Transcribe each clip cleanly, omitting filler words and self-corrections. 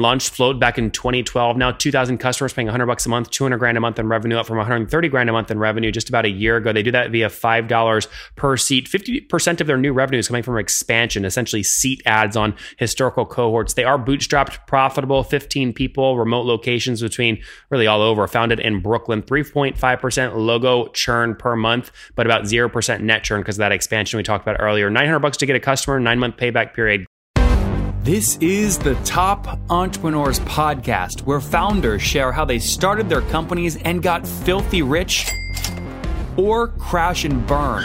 Launched Float back in 2012. Now 2,000 customers paying $100 a month, $200,000 a month in revenue, up from $130,000 a month in revenue just about a year ago. They do that via $5 per seat. 50% of their new revenue is coming from expansion, essentially seat adds on historical cohorts. They are bootstrapped, profitable, 15 people, remote locations between really all over. Founded in Brooklyn, 3.5% logo churn per month, but about 0% net churn because of that expansion we talked about earlier. $900 to get a customer, 9-month payback period. This is the Top Entrepreneurs Podcast, where founders share how they started their companies and got filthy rich or crash and burn.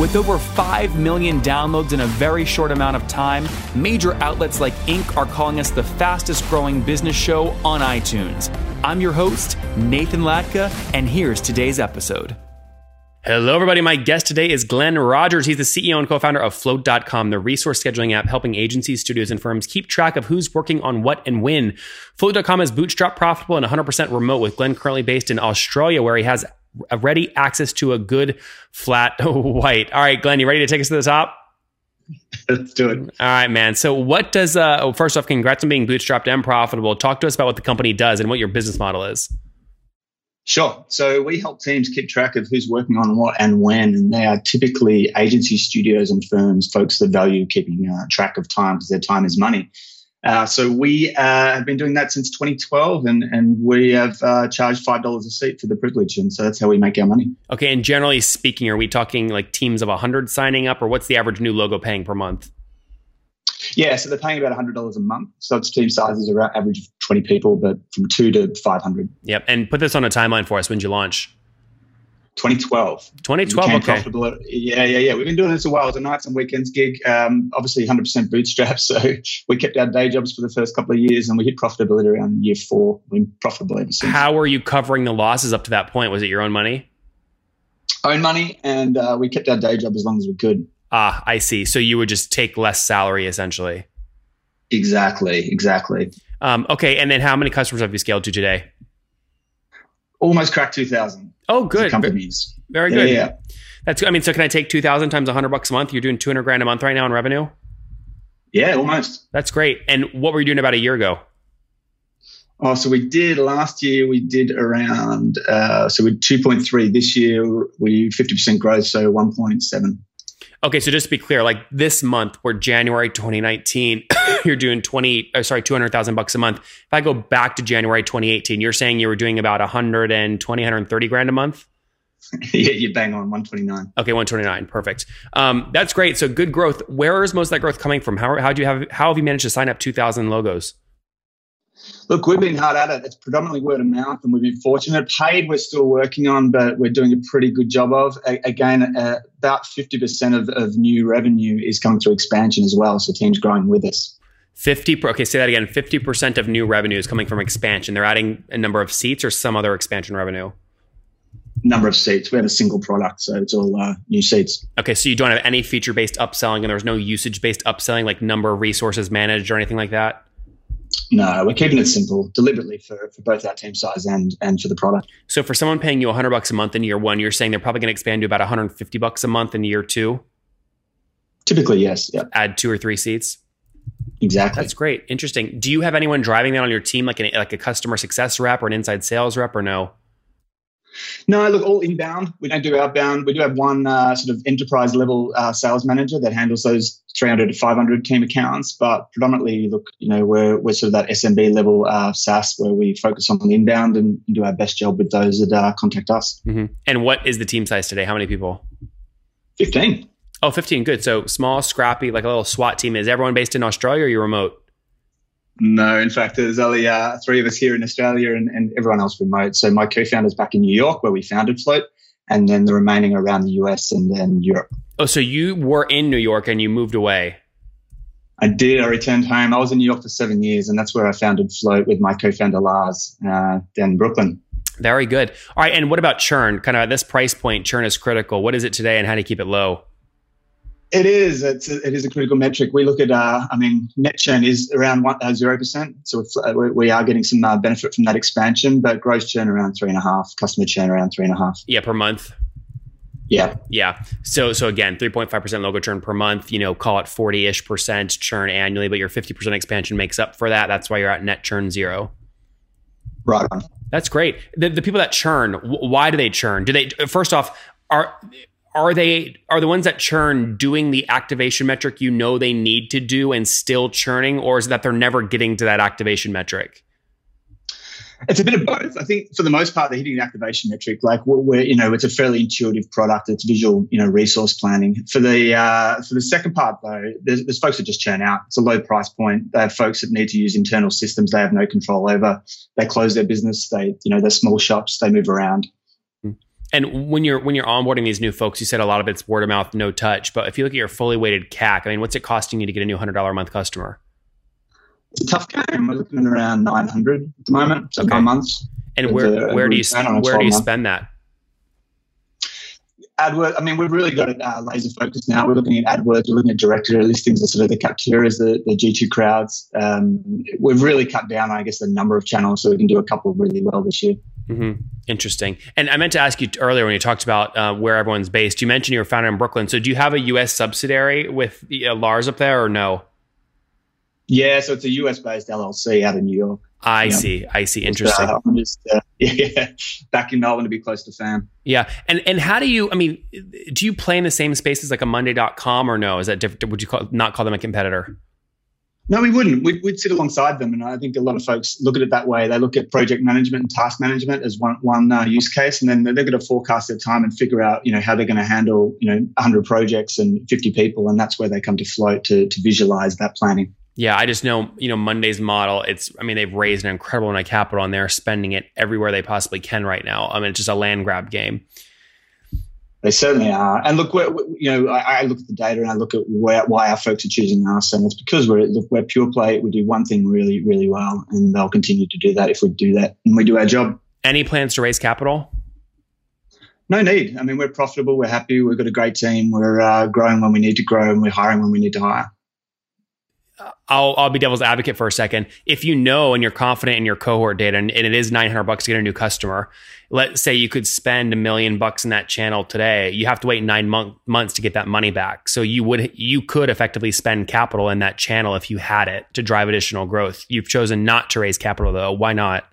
With over 5 million downloads in a very short amount of time, major outlets like Inc. are calling us the fastest growing business show on iTunes. I'm your host, Nathan Latka, and here's today's episode. Hello, everybody. My guest today is Glenn Rogers. He's the CEO and co-founder of Float.com, the resource scheduling app helping agencies, studios, and firms keep track of who's working on what and when. Float.com is bootstrap profitable and 100% remote, with Glenn currently based in Australia, where he has ready access to a good flat white. All right, Glenn, you ready to take us to the top? Let's do it. All right, man. So what does, first off, congrats on being bootstrapped and profitable. Talk to us about what the company does and what your business model is. Sure. So we help teams keep track of who's working on what and when, and they are typically agency studios and firms, folks that value keeping track of time because their time is money. So we have been doing that since 2012, and we have charged $5 a seat for the privilege, and so that's how we make our money. Okay, and generally speaking, are we talking like teams of 100 signing up, or what's the average new logo paying per month? Yeah, so they're paying about $100 a month. So it's team sizes are average of 20 people, but from 2 to 500. Yep, and put this on a timeline for us. When did you launch? 2012, okay. Yeah. We've been doing this a while. It was a nights and weekends gig, obviously 100% bootstrap. So we kept our day jobs for the first couple of years, and we hit profitability around year 4. We've been profitable ever since. How were you covering the losses up to that point? Was it your own money? Own money, and we kept our day job as long as we could. Ah, I see. So you would just take less salary, essentially. Exactly. Okay, and then how many customers have you scaled to today? Almost cracked 2,000. Oh, good. Companies. Very good. Yeah. That's. I mean, so can I take 2,000 times $100 a month? You're doing $200,000 a month right now in revenue? Yeah, almost. That's great. And what were you doing about a year ago? Oh, so we did last year, we did around, so we're 2.3. This year, we 50% growth, so 1.7. Okay, so just to be clear, like this month, we're January 2019, you're doing $200,000 a month. If I go back to January 2018, you're saying you were doing about $130,000 a month? Yeah, you bang on, 129. Okay, 129, perfect. That's great. So good growth. Where is most of that growth coming from? How have you managed to sign up 2,000 logos? Look, we've been hard at it. It's predominantly word of mouth, and we've been fortunate. Paid, we're still working on, but we're doing a pretty good job of. Again, about 50% of new revenue is coming through expansion as well, so teams growing with us. 50% of new revenue is coming from expansion. They're adding a number of seats or some other expansion revenue? Number of seats. We have a single product, so it's all new seats. Okay, so you don't have any feature-based upselling, and there's no usage-based upselling, like number of resources managed or anything like that? No, we're keeping it simple deliberately for both our team size and for the product. So for someone paying you $100 a month in year 1, you're saying they're probably going to expand to about $150 a month in year 2? Typically, yes. Yep. Add 2 or 3 seats? Exactly. That's great. Interesting. Do you have anyone driving that on your team, like a customer success rep or an inside sales rep, or no? No, look, all inbound. We don't do outbound. We do have one sort of enterprise level sales manager that handles those 300 to 500 team accounts, but predominantly, look, you know, we're sort of that SMB level SaaS where we focus on the inbound and do our best job with those that contact us. Mm-hmm. And what is the team size today? How many people? 15. Oh, 15. Good. So small, scrappy, like a little SWAT team. Is everyone based in Australia, or are you remote? No, in fact, there's only 3 of us here in Australia and everyone else remote. So my co-founder's back in New York where we founded Float, and then the remaining around the US and then Europe. Oh, so you were in New York and you moved away. I did. I returned home. I was in New York for 7 years, and that's where I founded Float with my co-founder Lars down in Brooklyn. Very good. All right. And what about churn? Kind of at this price point, churn is critical. What is it today and how do you keep it low? It is. It is a critical metric. We look at, net churn is around 0%. So we are getting some benefit from that expansion, but gross churn around 3.5, customer churn around 3.5. Yeah, per month. Yeah. So again, 3.5% logo churn per month, call it 40-ish% churn annually, but your 50% expansion makes up for that. That's why you're at net churn 0. Right on. That's great. The people that churn, why do they churn? Do they, first off, are the ones that churn doing the activation metric they need to do and still churning, or is it that they're never getting to that activation metric? It's a bit of both. I think for the most part, they're hitting the activation metric. Like it's a fairly intuitive product. It's visual, resource planning. For the second part though, there's folks that just churn out. It's a low price point. They have folks that need to use internal systems they have no control over. They close their business. They, they're small shops. They move around. And when you're onboarding these new folks, you said a lot of it's word of mouth, no touch. But if you look at your fully weighted CAC, what's it costing you to get a new $100 a month customer? It's a tough game. We're looking at around 900 at the moment, so per month. And where do you spend that? AdWords. We've really got it laser focused now. We're looking at AdWords. We're looking at directory listings. That's sort of the capturias, the G2 crowds. We've really cut down, the number of channels, so we can do a couple really well this year. Mm-hmm. Interesting. And I meant to ask you earlier when you talked about where everyone's based. You mentioned you were founded in Brooklyn. So do you have a U.S. subsidiary with Lars up there or no? Yeah, so it's a US-based LLC out of New York. I see. Interesting. I'm just back in Melbourne to be close to fam. Yeah, and how do you? Do you play in the same spaces like a monday.com or no? Is that different? Would you not call them a competitor? No, we wouldn't. We'd sit alongside them, and I think a lot of folks look at it that way. They look at project management and task management as one use case, and then they're going to forecast their time and figure out, how they're going to handle, 100 projects and 50 people, and that's where they come to Float to visualize that planning. Yeah, I just know, Monday's model, they've raised an incredible amount of capital and they're spending it everywhere they possibly can right now. It's just a land grab game. They certainly are. And look, I look at the data and I look at why our folks are choosing us. And it's because we're pure play. We do one thing really, really well. And they'll continue to do that if we do that and we do our job. Any plans to raise capital? No need. We're profitable. We're happy. We've got a great team. We're growing when we need to grow and we're hiring when we need to hire. I'll be devil's advocate for a second. If and you're confident in your cohort data and it is $900 to get a new customer, let's say you could spend $1 million in that channel today. You have to wait 9 months to get that money back. So you could effectively spend capital in that channel if you had it to drive additional growth. You've chosen not to raise capital though. Why not?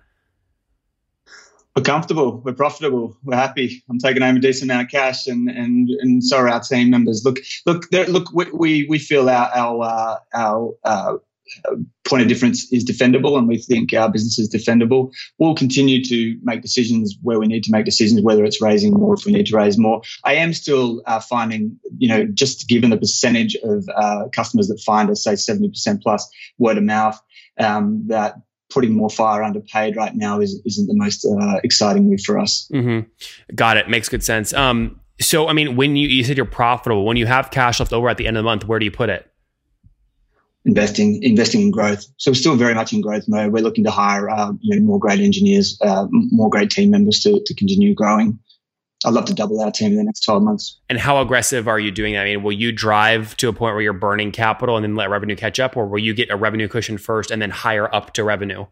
We're comfortable. We're profitable. We're happy. I'm taking home a decent amount of cash, and so are our team members. Look. We feel our point of difference is defendable, and we think our business is defendable. We'll continue to make decisions where we need to make decisions, whether it's raising more, if we need to raise more. I am still finding, just given the percentage of customers that find us, say 70% plus word of mouth, that putting more fire under paid right now isn't the most exciting move for us. Mm-hmm. Got it. Makes good sense. So, when you said you're profitable, when you have cash left over at the end of the month, where do you put it? Investing in growth. So we're still very much in growth mode. We're looking to hire more great engineers, more great team members to continue growing. I'd love to double our team in the next 12 months. And how aggressive are you doing that? Will you drive to a point where you're burning capital and then let revenue catch up, or will you get a revenue cushion first and then hire up to revenue?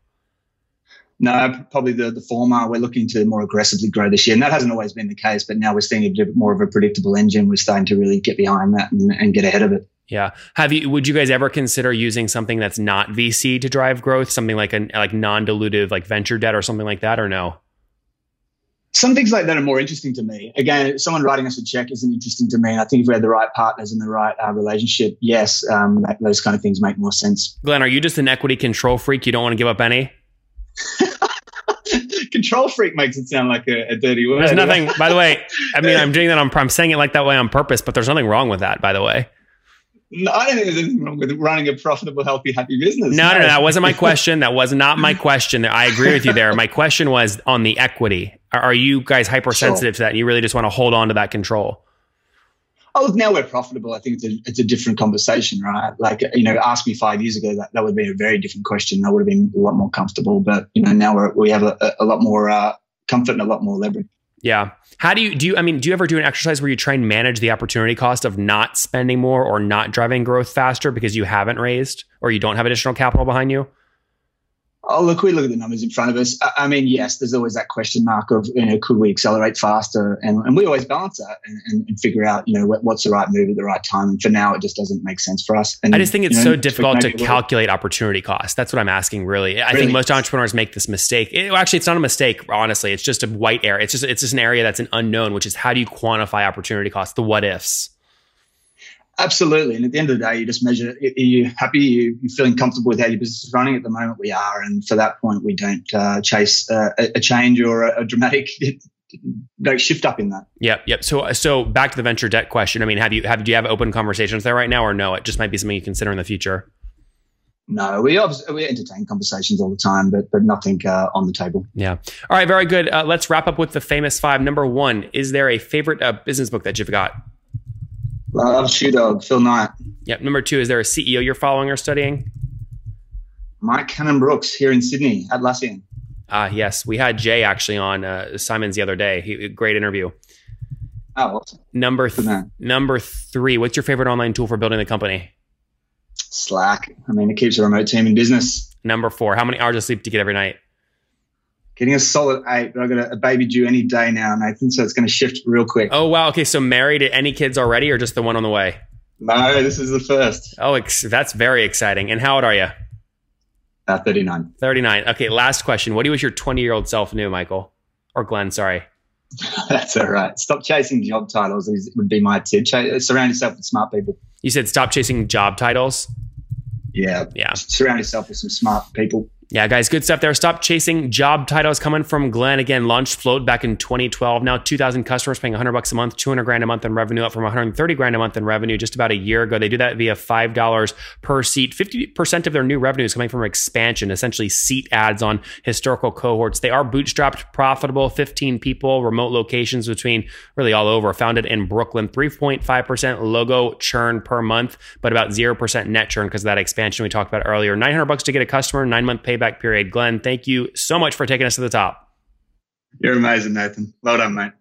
No, probably the former. We're looking to more aggressively grow this year. And that hasn't always been the case, but now we're seeing a bit more of a predictable engine. We're starting to really get behind that and get ahead of it. Yeah. Would you guys ever consider using something that's not VC to drive growth? Something like non-dilutive, like venture debt or something like that, or no? Some things like that are more interesting to me. Again, someone writing us a check isn't interesting to me. And I think if we had the right partners and the right relationship, yes, those kind of things make more sense. Glenn, are you just an equity control freak? You don't want to give up any? Control freak makes it sound like a dirty word. There's nothing, by the way, I'm doing that I'm saying it like that way on purpose, but there's nothing wrong with that, by the way. No, I don't think there's anything wrong with running a profitable, healthy, happy business. No, that wasn't my question. That was not my question. I agree with you there. My question was on the equity. Are you guys hypersensitive to that? And you really just want to hold on to that control? Oh, now we're profitable. I think it's a different conversation, right? Like, ask me 5 years ago, that would have been a very different question. I would have been a lot more comfortable. But, now we have a lot more comfort and a lot more leverage. Yeah. How do you ever do an exercise where you try and manage the opportunity cost of not spending more or not driving growth faster because you haven't raised or you don't have additional capital behind you? Oh, look, we look at the numbers in front of us. I mean, yes, there's always that question mark of, could we accelerate faster? And we always balance that and figure out, what's the right move at the right time. And for now, it just doesn't make sense for us. And I just think it's so difficult to calculate opportunity cost. That's what I'm asking, really. I think most entrepreneurs make this mistake. It's not a mistake, honestly. It's just a white area. It's just an area that's an unknown, which is how do you quantify opportunity cost, the what ifs? Absolutely. And at the end of the day, you just measure, are you happy? You're feeling comfortable with how your business is running? At the moment, we are. And for that point, we don't chase a change or a dramatic shift up in that. Yep. So back to the venture debt question. I mean, do you have open conversations there right now or no? It just might be something you consider in the future. No, we entertain conversations all the time, but nothing on the table. Yeah. All right. Very good. Let's wrap up with the famous five. Number one, is there a favorite business book that you've got? Love Shoe Dog, Phil Knight. Yep. Number two, is there a CEO you're following or studying? Mike Cannon-Brooks here in Sydney, Atlassian. Yes, we had Jay actually on Simon's the other day. Great interview. Oh, awesome. Number three, what's your favorite online tool for building the company? Slack. I mean, it keeps a remote team in business. Number four, how many hours of sleep do you get every night? Getting a solid 8, but I've got a baby due any day now, Nathan, so it's going to shift real quick. Oh, wow. Okay, so married, any kids already or just the one on the way? No, this is the first. Oh, that's very exciting. And how old are you? 39. 39. Okay, last question. What do you wish your 20-year-old self knew, Michael? Or Glenn, sorry. That's all right. Stop chasing job titles would be my tip. Surround yourself with smart people. You said stop chasing job titles? Yeah. Surround yourself with some smart people. Yeah, guys, good stuff there. Stop chasing job titles coming from Glenn. Again, launched Float back in 2012. Now 2,000 customers paying $100 a month, $200,000 a month in revenue, up from $130,000 a month in revenue just about a year ago. They do that via $5 per seat. 50% of their new revenue is coming from expansion, essentially seat adds on historical cohorts. They are bootstrapped, profitable, 15 people, remote locations between really all over. Founded in Brooklyn, 3.5% logo churn per month, but about 0% net churn because of that expansion we talked about earlier. $900 to get a customer, 9-month payback period. Glenn, thank you so much for taking us to the top. You're amazing, Nathan. Well done, mate.